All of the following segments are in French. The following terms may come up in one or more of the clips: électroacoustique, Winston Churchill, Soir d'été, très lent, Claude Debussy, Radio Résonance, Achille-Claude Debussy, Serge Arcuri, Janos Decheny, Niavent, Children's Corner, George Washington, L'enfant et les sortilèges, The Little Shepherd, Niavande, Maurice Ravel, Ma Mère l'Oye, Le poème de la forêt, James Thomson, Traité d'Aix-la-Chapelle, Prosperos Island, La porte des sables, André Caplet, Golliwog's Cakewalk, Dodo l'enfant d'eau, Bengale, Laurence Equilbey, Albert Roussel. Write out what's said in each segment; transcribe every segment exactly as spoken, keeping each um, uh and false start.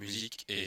Musique et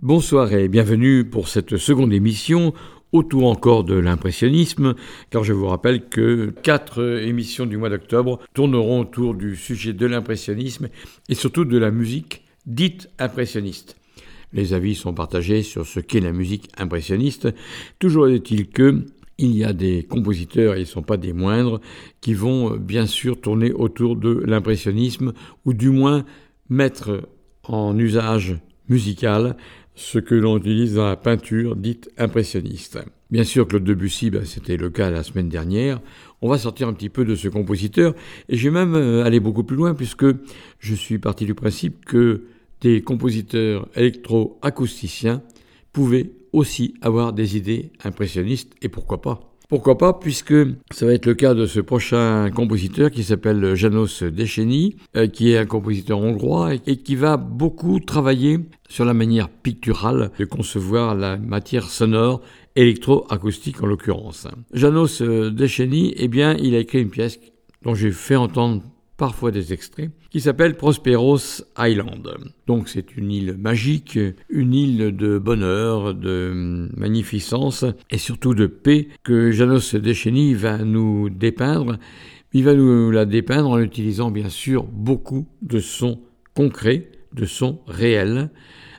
Bonsoir et bienvenue pour cette seconde émission autour encore de l'impressionnisme, car je vous rappelle que quatre émissions du mois d'octobre tourneront autour du sujet de l'impressionnisme et surtout de la musique dite impressionniste. Les avis sont partagés sur ce qu'est la musique impressionniste. Toujours est-il que il y a des compositeurs, et ils ne sont pas des moindres, qui vont bien sûr tourner autour de l'impressionnisme ou du moins mettre en usage musical ce que l'on utilise dans la peinture dite impressionniste. Bien sûr, Claude Debussy, ben, c'était le cas la semaine dernière. On va sortir un petit peu de ce compositeur et je vais même euh, aller beaucoup plus loin puisque je suis parti du principe que des compositeurs électroacousticiens pouvaient aussi avoir des idées impressionnistes et pourquoi pas. Pourquoi pas, puisque ça va être le cas de ce prochain compositeur qui s'appelle Janos Decheny, qui est un compositeur hongrois et qui va beaucoup travailler sur la manière picturale de concevoir la matière sonore, électroacoustique en l'occurrence. Janos Decheny, eh bien, il a écrit une pièce dont j'ai fait entendre parfois des extraits, qui s'appelle Prosperos Island. Donc c'est une île magique, une île de bonheur, de magnificence et surtout de paix que Janos Decheny va nous dépeindre. Il va nous la dépeindre en utilisant bien sûr beaucoup de sons concrets, de sons réels,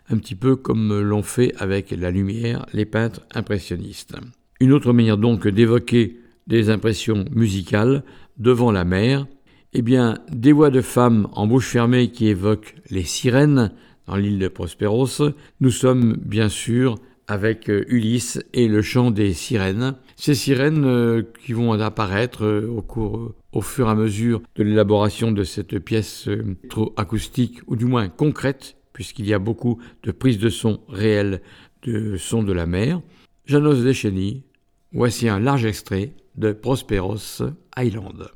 un petit peu comme l'ont fait avec la lumière les peintres impressionnistes. Une autre manière donc d'évoquer des impressions musicales devant la mer, eh bien, des voix de femmes en bouche fermée qui évoquent les sirènes dans l'île de Prosperos. Nous sommes bien sûr avec Ulysse et le chant des sirènes. Ces sirènes euh, qui vont apparaître euh, au, cours, au fur et à mesure de l'élaboration de cette pièce euh, trop acoustique ou du moins concrète, puisqu'il y a beaucoup de prises de son réelles de son de la mer. Janos Decheny, voici un large extrait de Prosperos Island.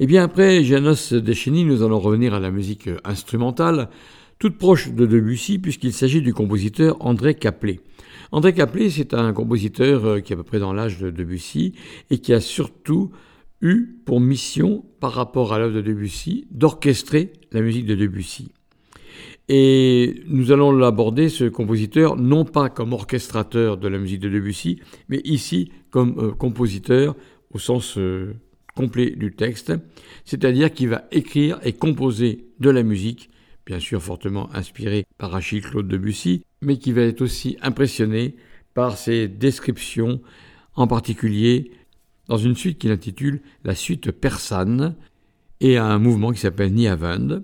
Et bien après Janos Decheny, nous allons revenir à la musique instrumentale, toute proche de Debussy puisqu'il s'agit du compositeur André Caplet. André Caplet, c'est un compositeur qui est à peu près dans l'âge de Debussy et qui a surtout eu pour mission, par rapport à l'œuvre de Debussy, d'orchestrer la musique de Debussy. Et nous allons l'aborder, ce compositeur, non pas comme orchestrateur de la musique de Debussy, mais ici comme euh, compositeur au sens... Euh, complet du texte, c'est-à-dire qu'il va écrire et composer de la musique, bien sûr fortement inspirée par Achille-Claude Debussy, mais qui va être aussi impressionné par ses descriptions, en particulier dans une suite qu'il intitule La suite persane et à un mouvement qui s'appelle Niavande.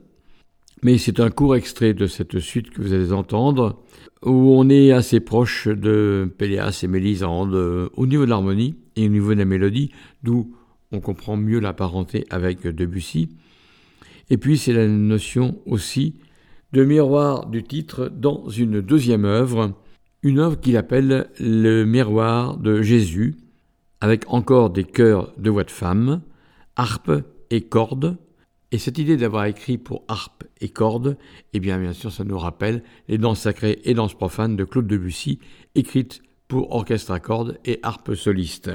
Mais c'est un court extrait de cette suite que vous allez entendre, où on est assez proche de Pelléas et Mélisande au niveau de l'harmonie et au niveau de la mélodie, d'où on comprend mieux la parenté avec Debussy. Et puis c'est la notion aussi de miroir du titre dans une deuxième œuvre, une œuvre qu'il appelle Le Miroir de Jésus, avec encore des chœurs de voix de femmes, harpe et cordes. Et cette idée d'avoir écrit pour harpe et cordes, eh bien, bien sûr, ça nous rappelle les danses sacrées et danses profanes de Claude Debussy, écrites pour orchestre à cordes et harpe soliste.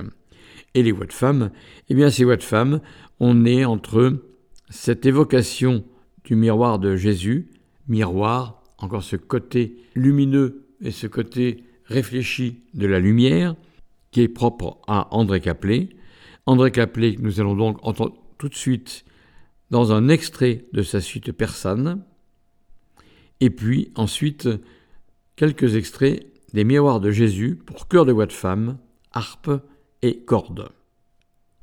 Et les voix de femmes, eh bien, ces voix de femmes, on est entre cette évocation du miroir de Jésus, miroir, encore ce côté lumineux et ce côté réfléchi de la lumière, qui est propre à André Caplet. André Caplet, nous allons donc entendre tout de suite dans un extrait de sa suite persane, et puis ensuite quelques extraits des miroirs de Jésus pour chœur de voix de femme, harpe et cordes.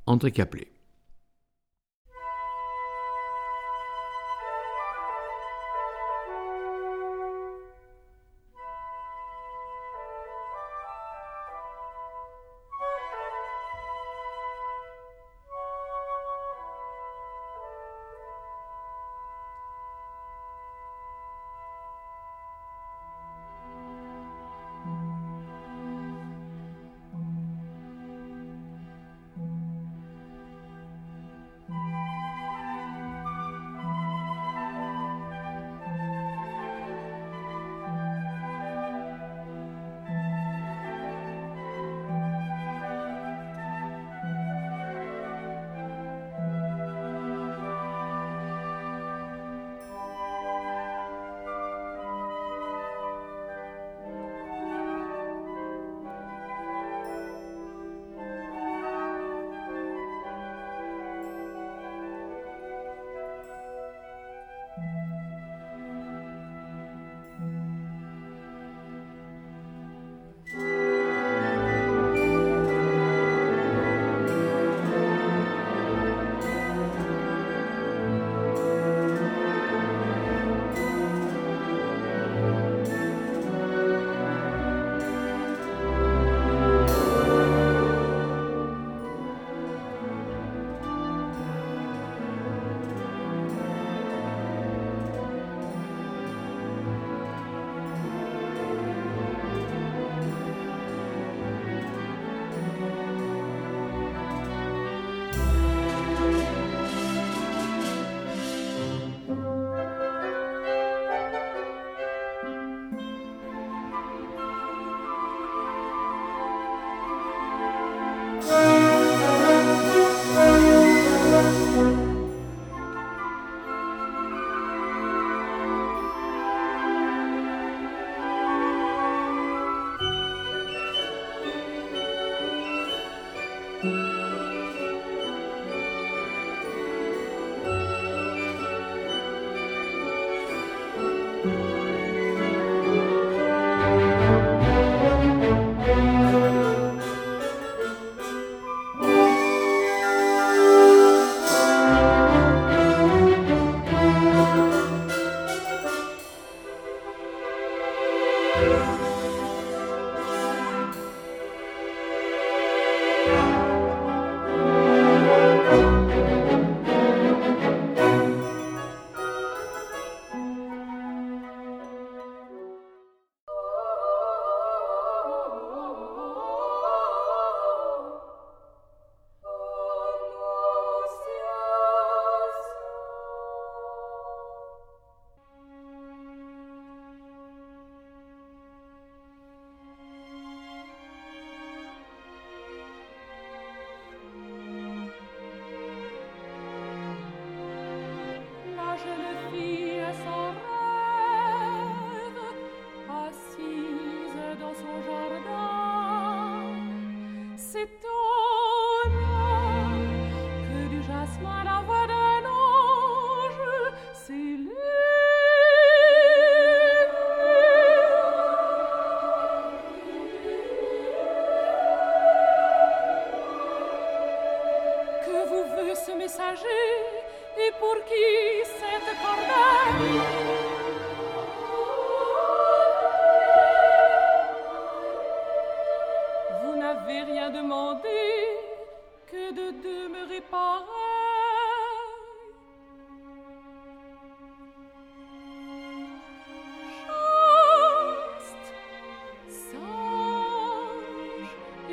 André Caplet.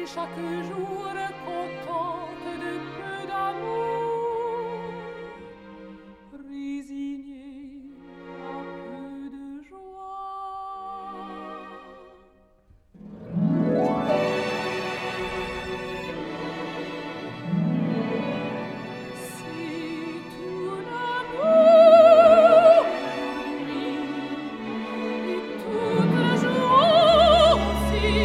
qui chaque jour contente de peu d'amour, résignée à peu de joie. Si tout l'amour brille et toute la joie aussi,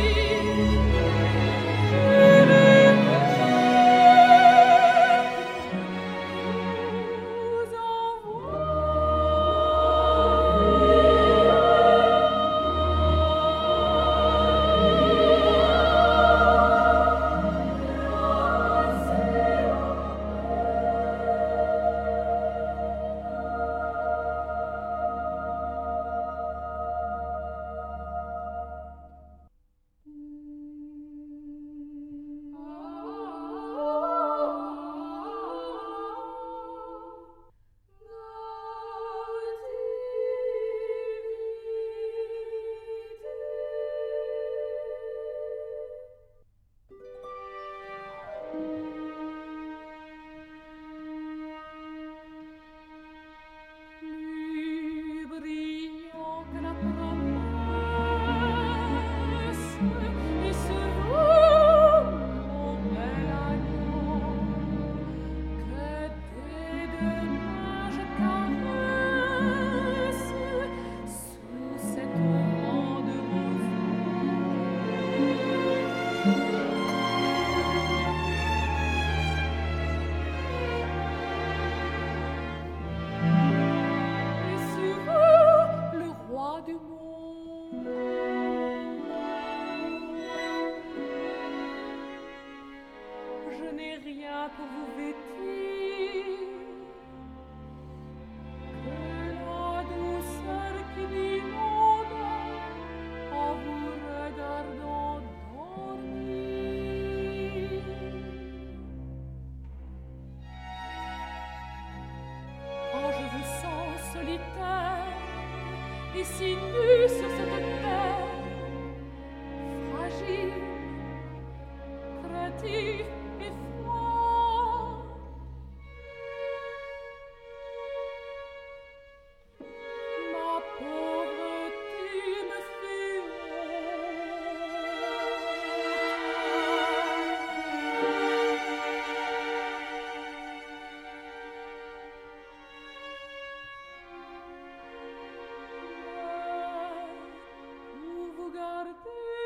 si nue sur cette terre, fragile, craintive et froid. Ma pauvreté me fait honte. Gardez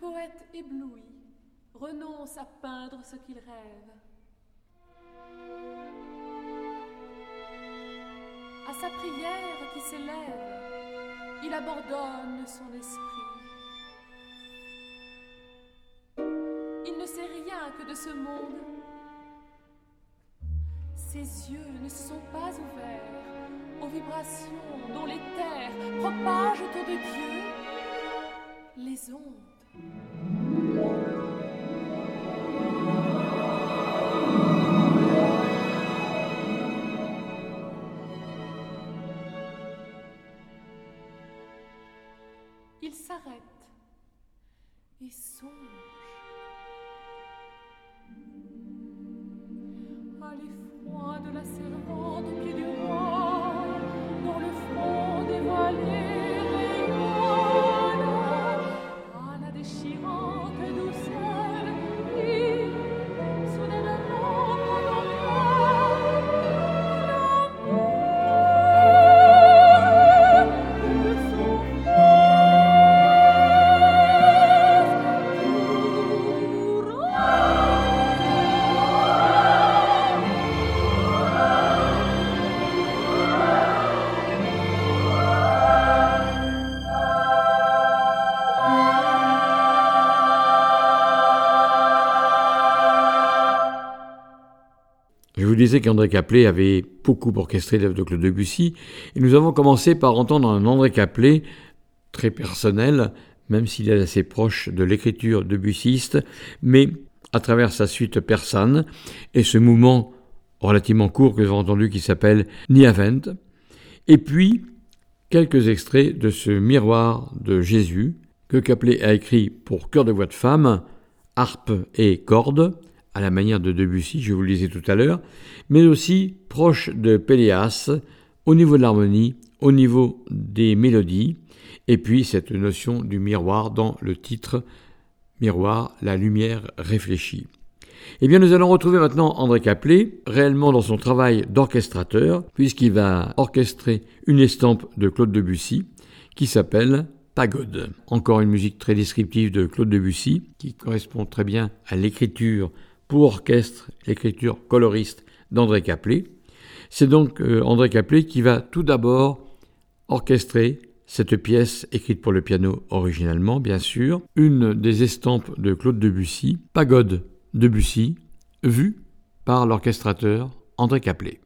poète ébloui renonce à peindre ce qu'il rêve. À sa prière qui s'élève, il abandonne son esprit. Il ne sait rien que de ce monde. Ses yeux ne se sont pas ouverts aux vibrations dont les terres propagent autour de Dieu les ondes. Il s'arrête et songe. À l'effroi de la servante au pied du roi, dans le front dévoilé rayonne, à la déchirante douceur qui, soudainement, je disais qu'André Caplet avait beaucoup orchestré l'œuvre de Claude Debussy, et nous avons commencé par entendre un André Caplet très personnel, même s'il est assez proche de l'écriture debussiste, mais à travers sa suite persane et ce mouvement relativement court que nous avons entendu qui s'appelle Niavent, et puis quelques extraits de ce Miroir de Jésus que Caplet a écrit pour chœur de voix de femme, harpe et cordes, à la manière de Debussy, je vous le disais tout à l'heure, mais aussi proche de Pelléas, au niveau de l'harmonie, au niveau des mélodies, et puis cette notion du miroir dans le titre « Miroir, la lumière réfléchie ». Eh bien, nous allons retrouver maintenant André Caplet, réellement dans son travail d'orchestrateur, puisqu'il va orchestrer une estampe de Claude Debussy, qui s'appelle Pagode. Encore une musique très descriptive de Claude Debussy, qui correspond très bien à l'écriture pour orchestre, l'écriture coloriste d'André Caplet. C'est donc André Caplet qui va tout d'abord orchestrer cette pièce écrite pour le piano originalement, bien sûr, une des estampes de Claude Debussy, Pagode Debussy, vue par l'orchestrateur André Caplet.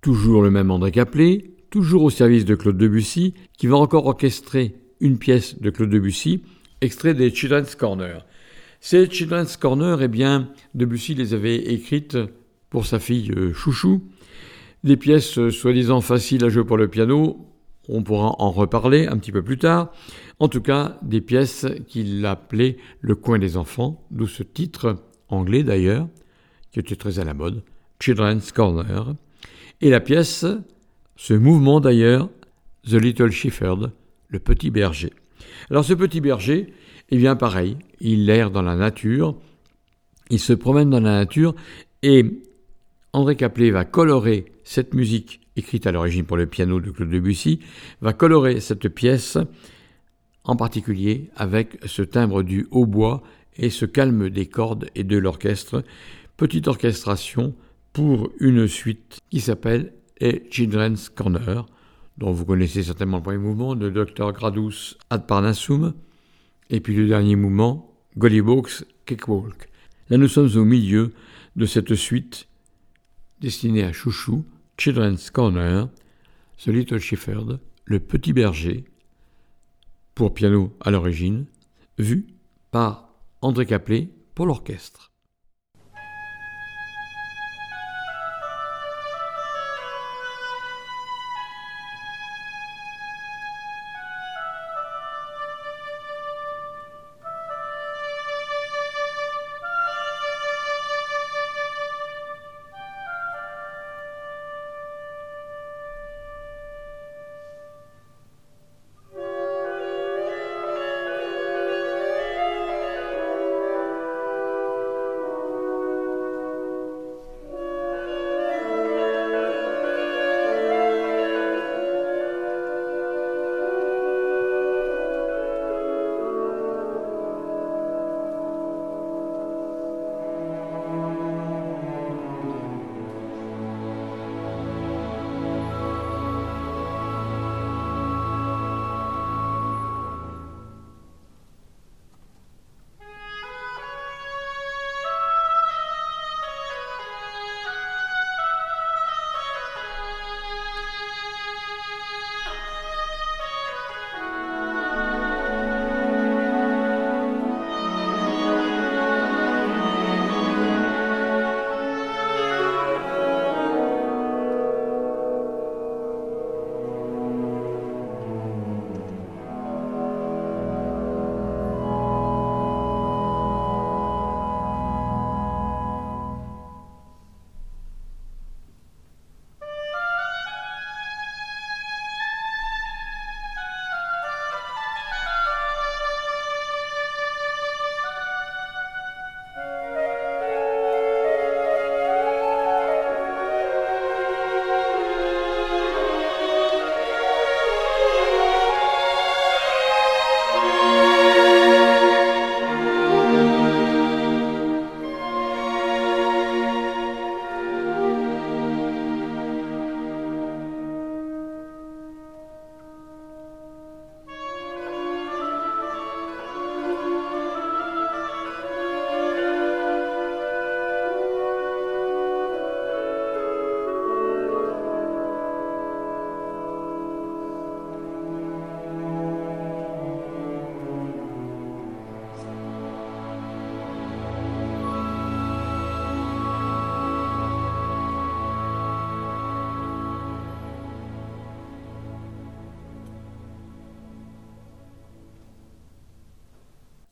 Toujours le même André Caplet, toujours au service de Claude Debussy, qui va encore orchestrer une pièce de Claude Debussy, extrait des Children's Corner. Ces Children's Corner, eh bien, Debussy les avait écrites pour sa fille Chouchou. Des pièces soi-disant faciles à jouer pour le piano, on pourra en reparler un petit peu plus tard. En tout cas, des pièces qu'il appelait « Le coin des enfants », d'où ce titre anglais d'ailleurs, qui était très à la mode, « Children's Corner ». Et la pièce, ce mouvement d'ailleurs, « The Little Shepherd », le petit berger. Alors ce petit berger, eh bien pareil, il erre dans la nature, il se promène dans la nature et André Caplet va colorer cette musique écrite à l'origine pour le piano de Claude Debussy, va colorer cette pièce en particulier avec ce timbre du hautbois et ce calme des cordes et de l'orchestre. Petite orchestration pour une suite qui s'appelle les Children's Corner, dont vous connaissez certainement le premier mouvement de docteur Gradus Ad Parnassum, et puis le dernier mouvement, Golliwog's Cakewalk. Là, nous sommes au milieu de cette suite destinée à Chouchou, Children's Corner, The Little Shepherd, le petit berger, pour piano à l'origine, vu par André Caplet pour l'orchestre.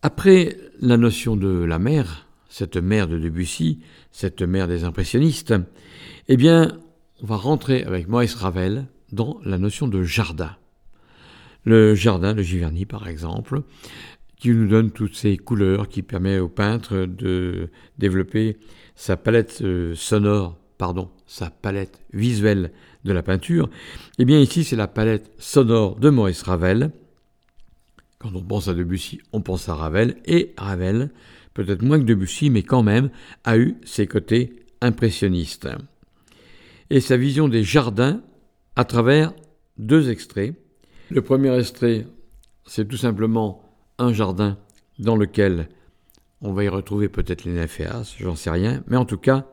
Après la notion de la mer, cette mer de Debussy, cette mer des impressionnistes, eh bien, on va rentrer avec Maurice Ravel dans la notion de jardin. Le jardin de Giverny, par exemple, qui nous donne toutes ces couleurs, qui permet au peintre de développer sa palette sonore, pardon, sa palette visuelle de la peinture. Eh bien, ici, c'est la palette sonore de Maurice Ravel. Quand on pense à Debussy, on pense à Ravel, et Ravel, peut-être moins que Debussy, mais quand même, a eu ses côtés impressionnistes. Et sa vision des jardins à travers deux extraits. Le premier extrait, c'est tout simplement un jardin dans lequel on va y retrouver peut-être les nymphéas, j'en sais rien, mais en tout cas,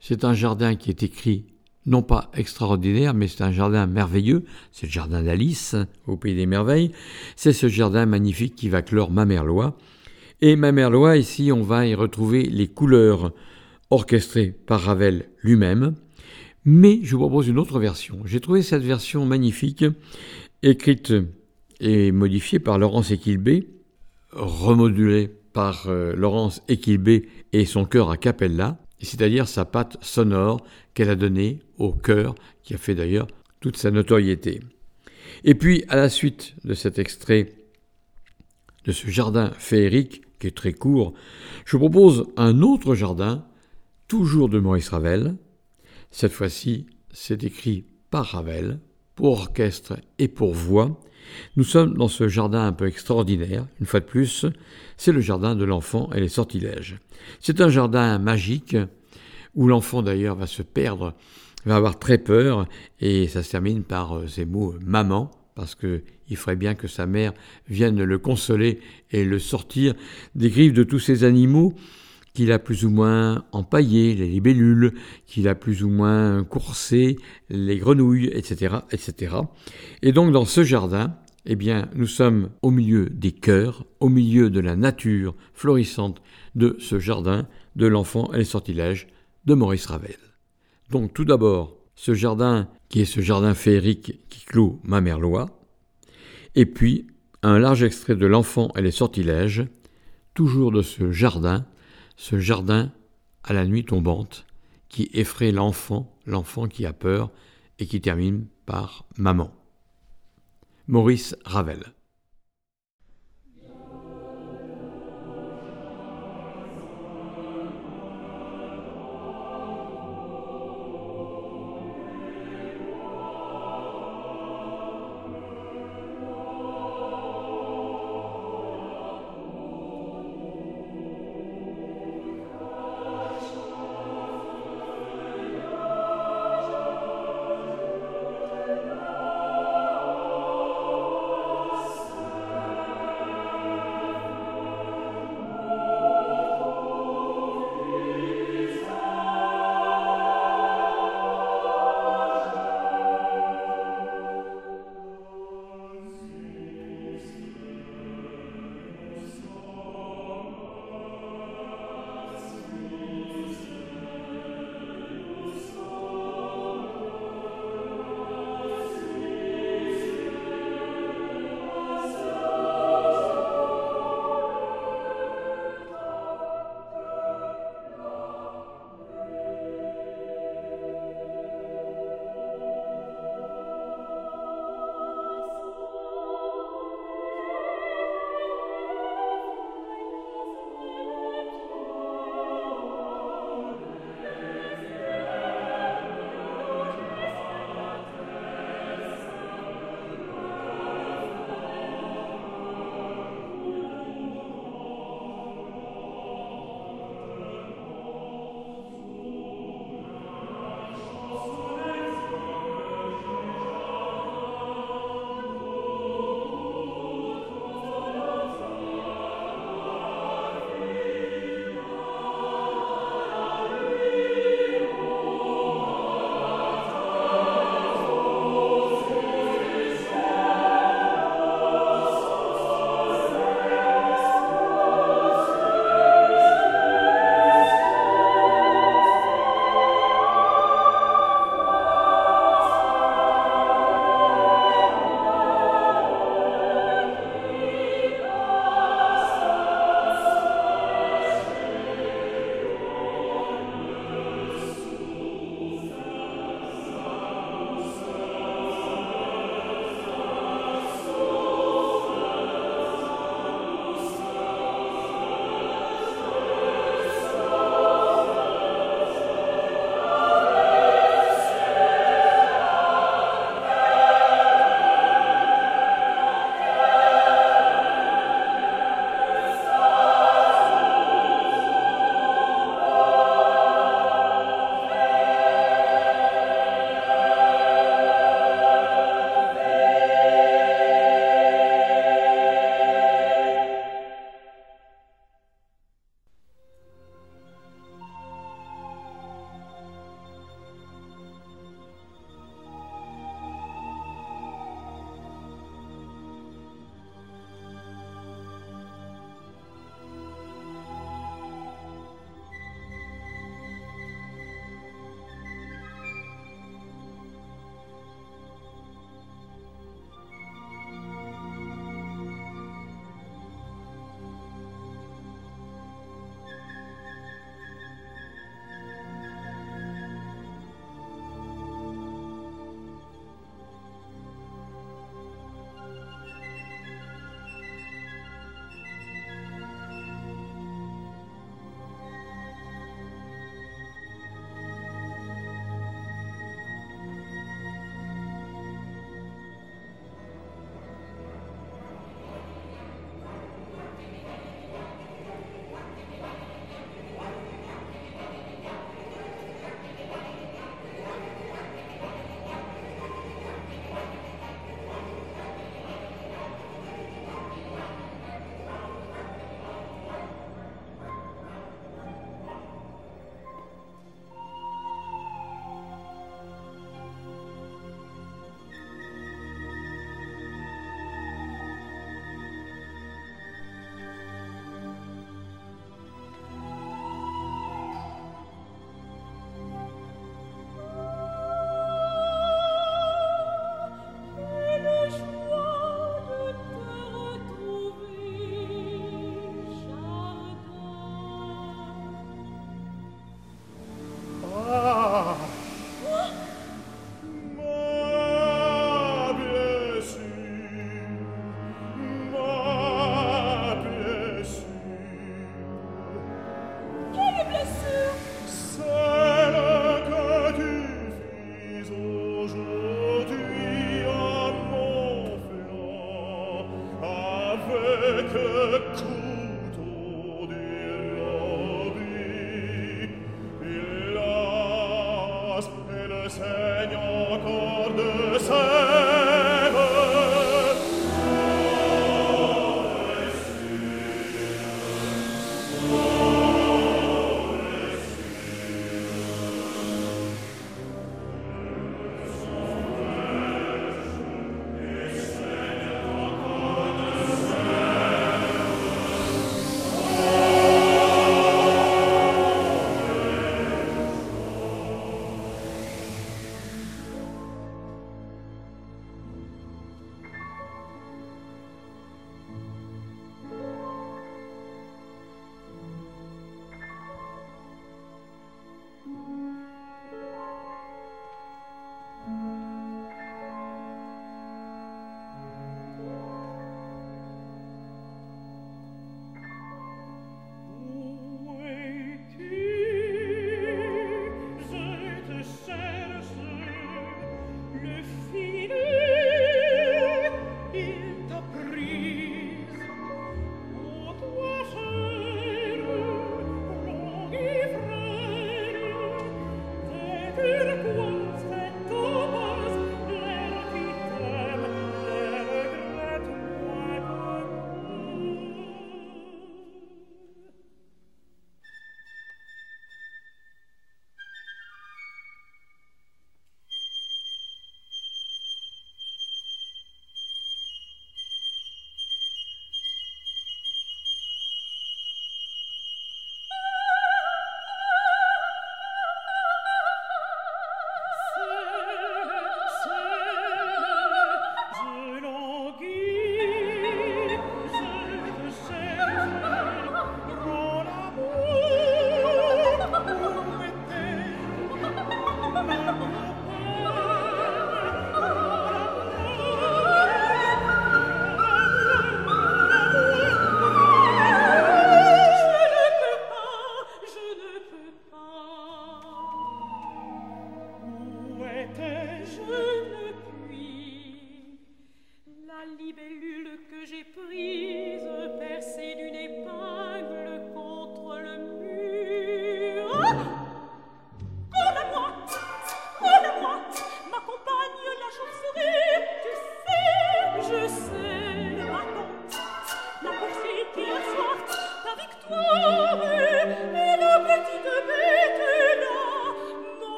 c'est un jardin qui est écrit non pas extraordinaire, mais c'est un jardin merveilleux, c'est le jardin d'Alice, au Pays des Merveilles, c'est ce jardin magnifique qui va clore Ma Mère l'Oye. Et Ma Mère l'Oye, ici, on va y retrouver les couleurs orchestrées par Ravel lui-même, mais je vous propose une autre version. J'ai trouvé cette version magnifique, écrite et modifiée par Laurence Equilbey, remodulée par euh, Laurence Equilbey et son chœur a cappella, c'est-à-dire sa patte sonore qu'elle a donnée au chœur, qui a fait d'ailleurs toute sa notoriété. Et puis, à la suite de cet extrait de ce jardin féerique, qui est très court, je vous propose un autre jardin, toujours de Maurice Ravel. Cette fois-ci, c'est écrit par Ravel, pour orchestre et pour voix. Nous sommes dans ce jardin un peu extraordinaire, une fois de plus, c'est le jardin de l'enfant et les sortilèges. C'est un jardin magique, où l'enfant d'ailleurs va se perdre, va avoir très peur, et ça se termine par ces mots « maman », parce qu'il ferait bien que sa mère vienne le consoler et le sortir des griffes de tous ces animaux qu'il a plus ou moins empaillés, les libellules, qu'il a plus ou moins coursés, les grenouilles, et cetera, et cetera. Et donc dans ce jardin, eh bien, nous sommes au milieu des chœurs, au milieu de la nature florissante de ce jardin de l'enfant et les sortilèges de Maurice Ravel. Donc tout d'abord, ce jardin qui est ce jardin féerique qui clôt Ma Mère l'Oye, et puis un large extrait de l'enfant et les sortilèges, toujours de ce jardin, ce jardin à la nuit tombante qui effraie l'enfant, l'enfant qui a peur et qui termine par « Maman ». Maurice Ravel.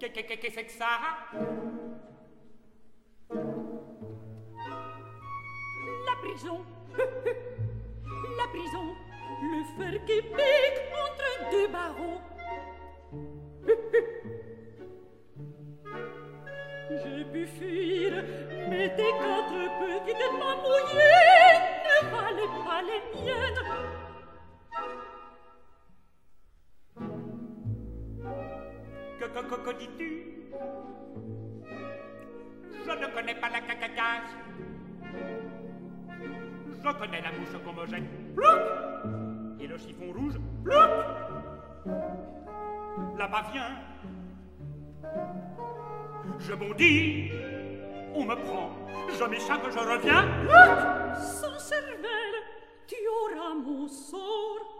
Qu'est-ce que ça? La prison, la prison, le fer qui pique entre deux barreaux. J'ai pu fuir, mais tes quatre petites mains mouillées ne valaient pas les miennes. Que dis-tu? Je ne connais pas la cacacasse. Je connais la mouche comogène. Ploup! Et le chiffon rouge. Ploup! Là-bas vient. Je bondis. On me prend. Je m'échappe, je reviens. Ploup! Sans cervelle, tu auras mon sort.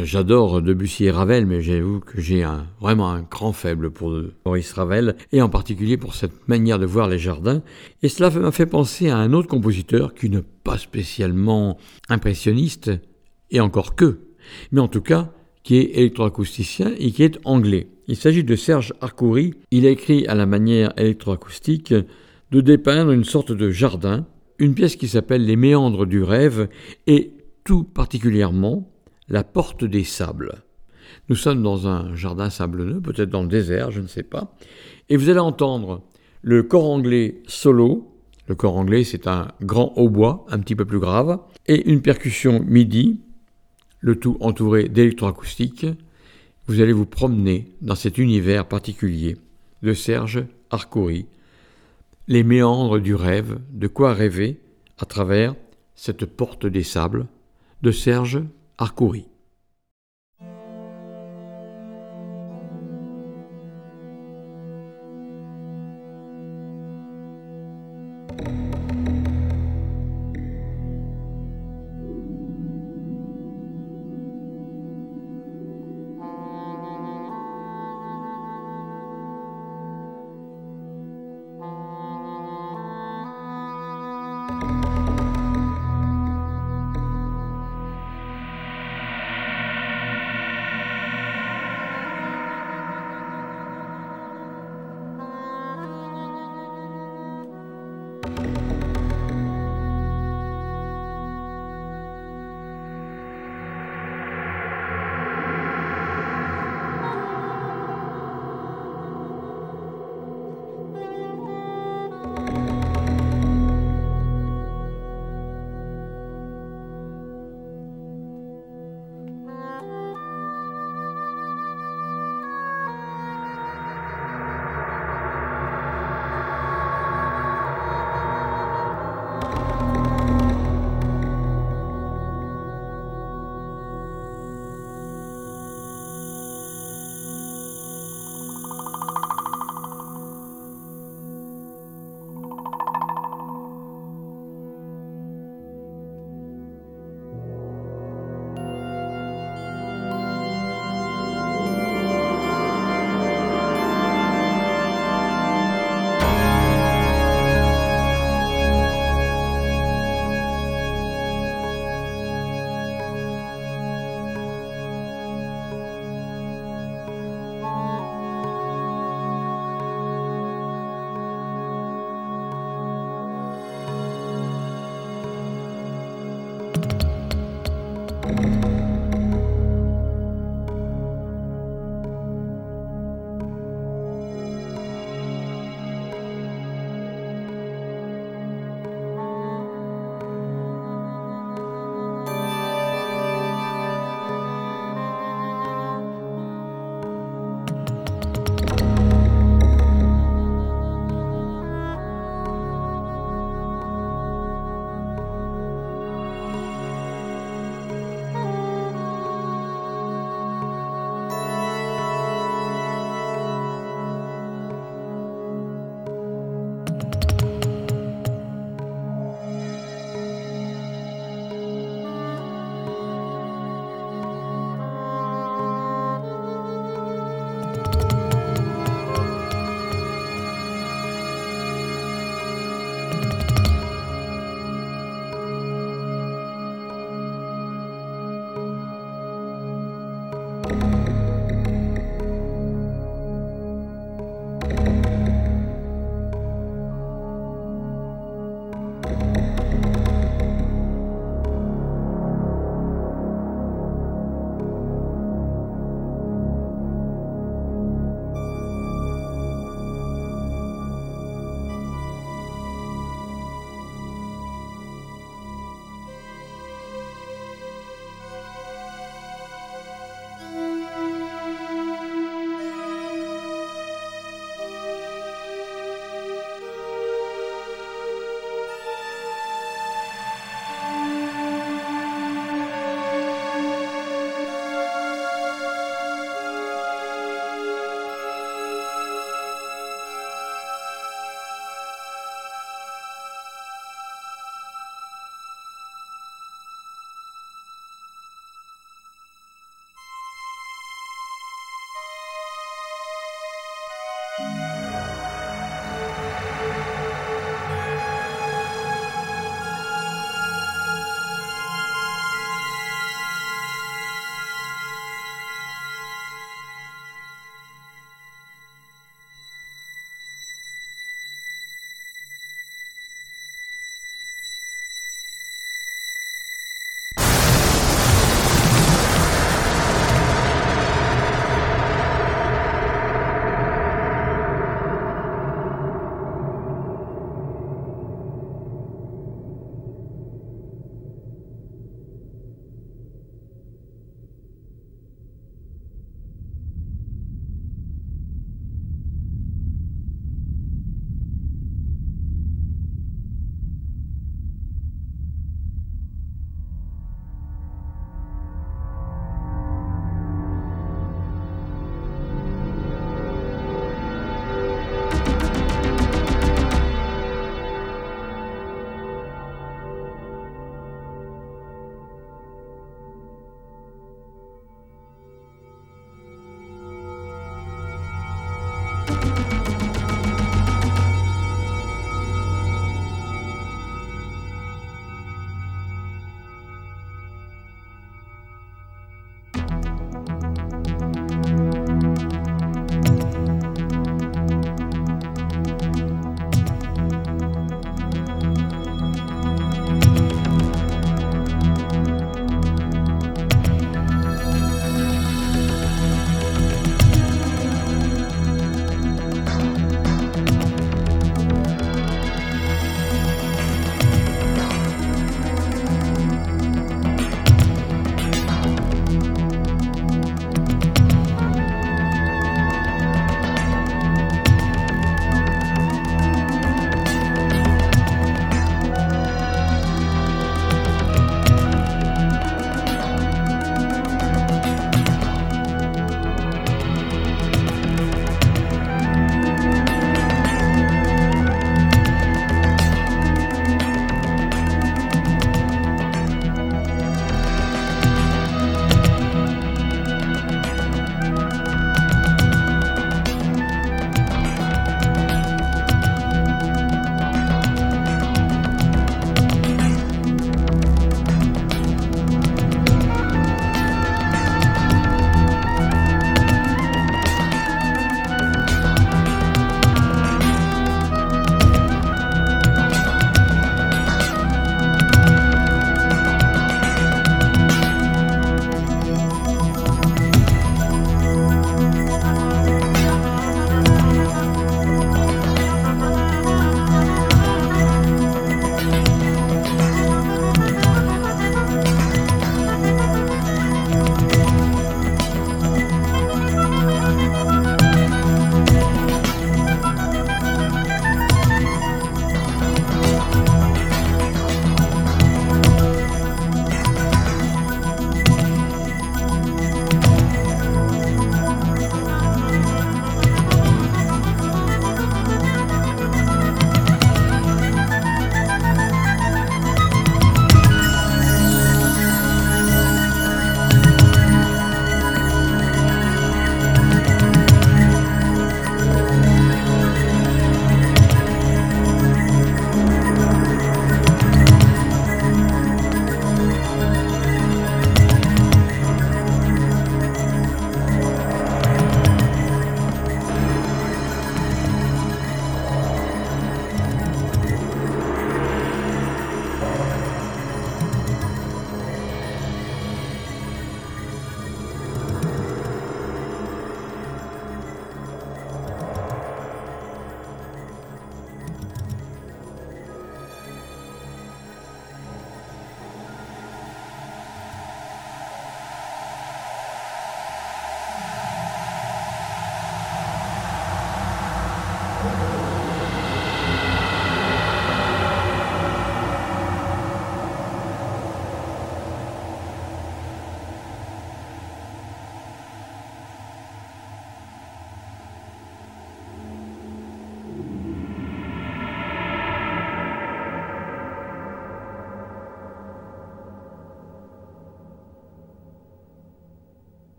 J'adore Debussy et Ravel, mais j'avoue que j'ai un, vraiment un grand faible pour Maurice Ravel, et en particulier pour cette manière de voir les jardins. Et cela m'a fait penser à un autre compositeur qui n'est pas spécialement impressionniste, et encore que, mais en tout cas, qui est électroacousticien et qui est anglais. Il s'agit de Serge Arcuri. Il a écrit à la manière électroacoustique de dépeindre une sorte de jardin, une pièce qui s'appelle « Les méandres du rêve » et tout particulièrement « La porte des sables ». Nous sommes dans un jardin sablonneux, peut-être dans le désert, je ne sais pas. Et vous allez entendre le cor anglais solo. Le cor anglais, c'est un grand hautbois, un petit peu plus grave, et une percussion midi, le tout entouré d'électroacoustique. Vous allez vous promener dans cet univers particulier de Serge Arcuri. Les méandres du rêve, de quoi rêver à travers cette porte des sables de Serge Arcuri.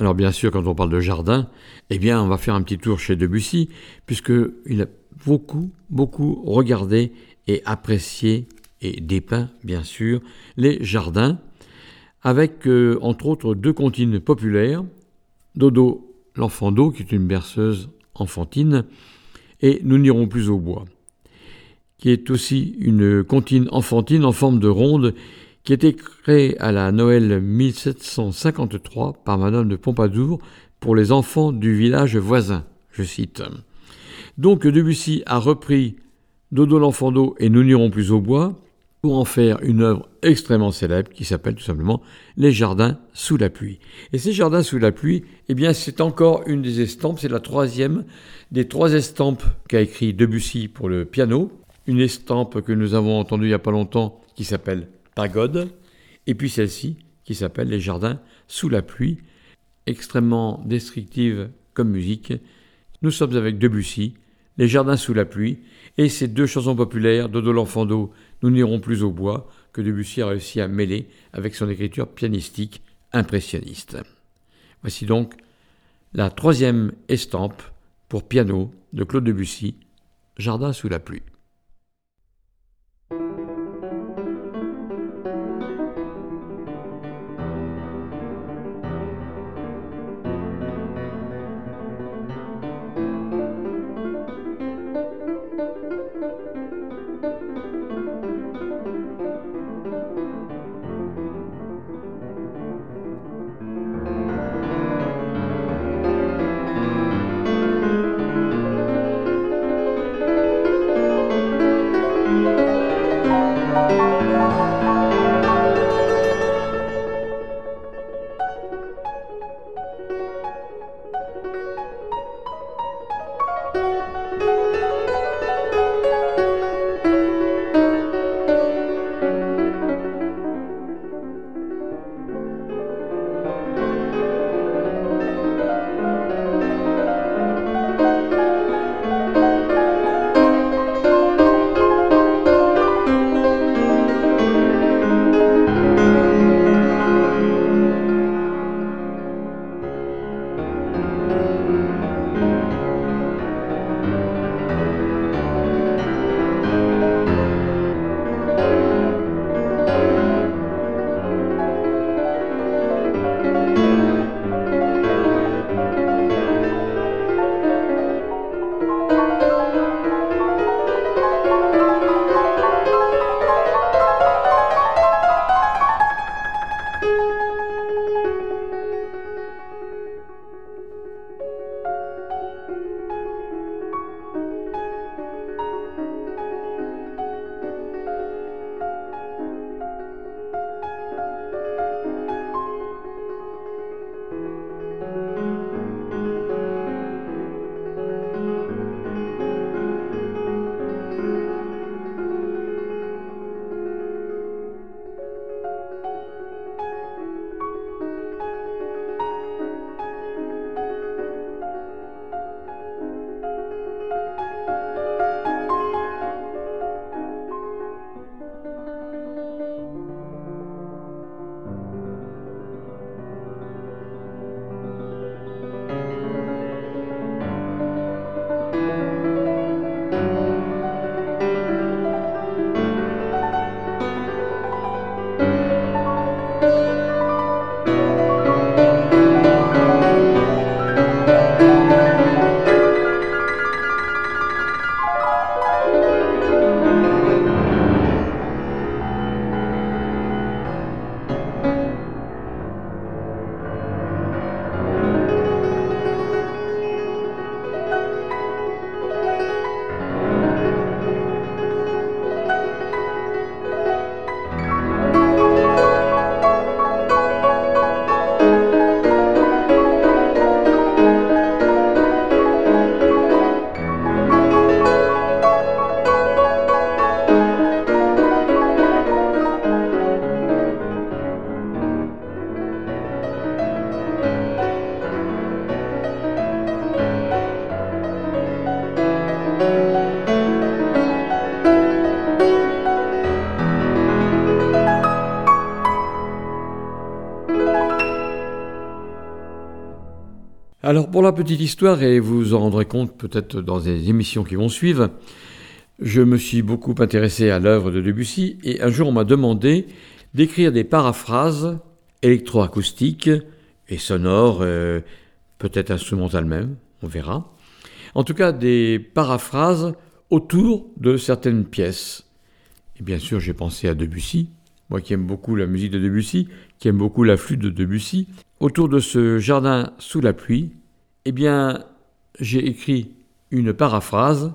Alors bien sûr, quand on parle de jardin, eh bien on va faire un petit tour chez Debussy, puisqu'il a beaucoup, beaucoup regardé et apprécié et dépeint, bien sûr, les jardins, avec euh, entre autres deux comptines populaires, Dodo l'enfant d'eau, qui est une berceuse enfantine, et Nous n'irons plus au bois, qui est aussi une comptine enfantine en forme de ronde, qui était créé à la Noël dix-sept cent cinquante-trois par Madame de Pompadour pour les enfants du village voisin, je cite. Donc Debussy a repris Dodo l'enfant d'eau et Nous n'irons plus au bois pour en faire une œuvre extrêmement célèbre qui s'appelle tout simplement Les jardins sous la pluie. Et ces jardins sous la pluie, eh bien c'est encore une des estampes, c'est la troisième des trois estampes qu'a écrit Debussy pour le piano, une estampe que nous avons entendue il n'y a pas longtemps qui s'appelle Pagode, et puis celle-ci qui s'appelle Les jardins sous la pluie, extrêmement descriptive comme musique. Nous sommes avec Debussy, Les jardins sous la pluie, et ces deux chansons populaires, Dodo l'enfant d'eau, Nous n'irons plus au bois, que Debussy a réussi à mêler avec son écriture pianistique impressionniste. Voici donc la troisième estampe pour piano de Claude Debussy, « Jardins sous la pluie ». Alors pour la petite histoire, et vous en rendrez compte peut-être dans les émissions qui vont suivre, je me suis beaucoup intéressé à l'œuvre de Debussy et un jour on m'a demandé d'écrire des paraphrases électroacoustiques et sonores, euh, peut-être instrumentales même, on verra. En tout cas des paraphrases autour de certaines pièces. Et bien sûr j'ai pensé à Debussy, moi qui aime beaucoup la musique de Debussy, qui aime beaucoup la flûte de Debussy. Autour de ce jardin sous la pluie, eh bien, j'ai écrit une paraphrase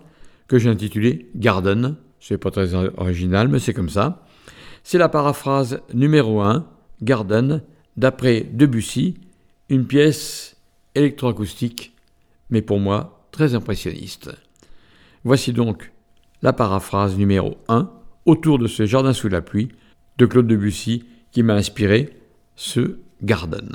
que j'ai intitulée « Garden ». C'est pas très original, mais c'est comme ça. C'est la paraphrase numéro un, « Garden », d'après Debussy, une pièce électroacoustique, mais pour moi, très impressionniste. Voici donc la paraphrase numéro un, « Autour de ce jardin sous la pluie », de Claude Debussy, qui m'a inspiré ce « Garden ».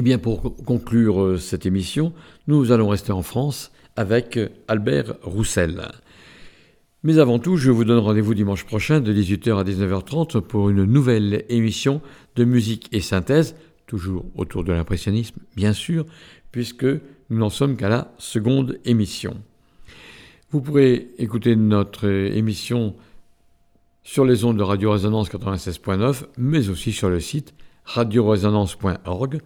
Eh bien, pour conclure cette émission, nous allons rester en France avec Albert Roussel. Mais avant tout, je vous donne rendez-vous dimanche prochain de dix-huit heures à dix-neuf heures trente pour une nouvelle émission de musique et synthèse, toujours autour de l'impressionnisme, bien sûr, puisque nous n'en sommes qu'à la seconde émission. Vous pourrez écouter notre émission sur les ondes de Radio Résonance quatre-vingt-seize neuf, mais aussi sur le site radio résonance point org,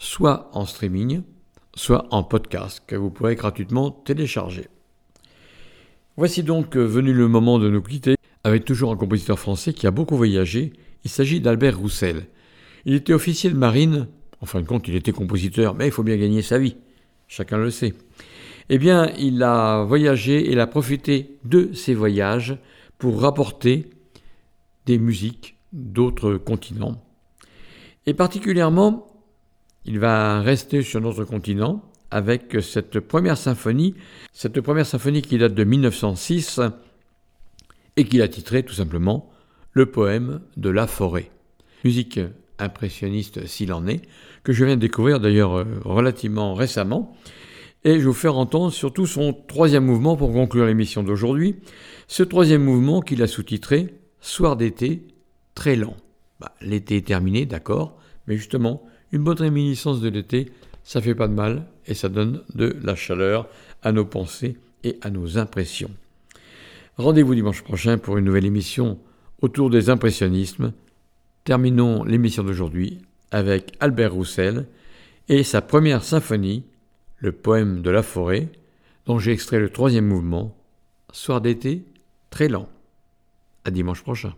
soit en streaming, soit en podcast, que vous pourrez gratuitement télécharger. Voici donc venu le moment de nous quitter avec toujours un compositeur français qui a beaucoup voyagé. Il s'agit d'Albert Roussel. Il était officier de marine, en fin de compte il était compositeur, mais il faut bien gagner sa vie, chacun le sait. Eh bien, il a voyagé et il a profité de ses voyages pour rapporter des musiques d'autres continents. Et particulièrement, il va rester sur notre continent, avec cette première symphonie, cette première symphonie qui date de mille neuf cent six et qu'il a titré tout simplement Le poème de la forêt. Musique impressionniste s'il en est, que je viens de découvrir d'ailleurs relativement récemment, et je vais vous faire entendre surtout son troisième mouvement pour conclure l'émission d'aujourd'hui, ce troisième mouvement qu'il a sous-titré Soir d'été, très lent. Bah, l'été est terminé, d'accord, mais justement une bonne réminiscence de l'été, ça fait pas de mal et ça donne de la chaleur à nos pensées et à nos impressions. Rendez-vous dimanche prochain pour une nouvelle émission autour des impressionnismes. Terminons l'émission d'aujourd'hui avec Albert Roussel et sa première symphonie, le poème de la forêt, dont j'ai extrait le troisième mouvement, Soir d'été, très lent. À dimanche prochain.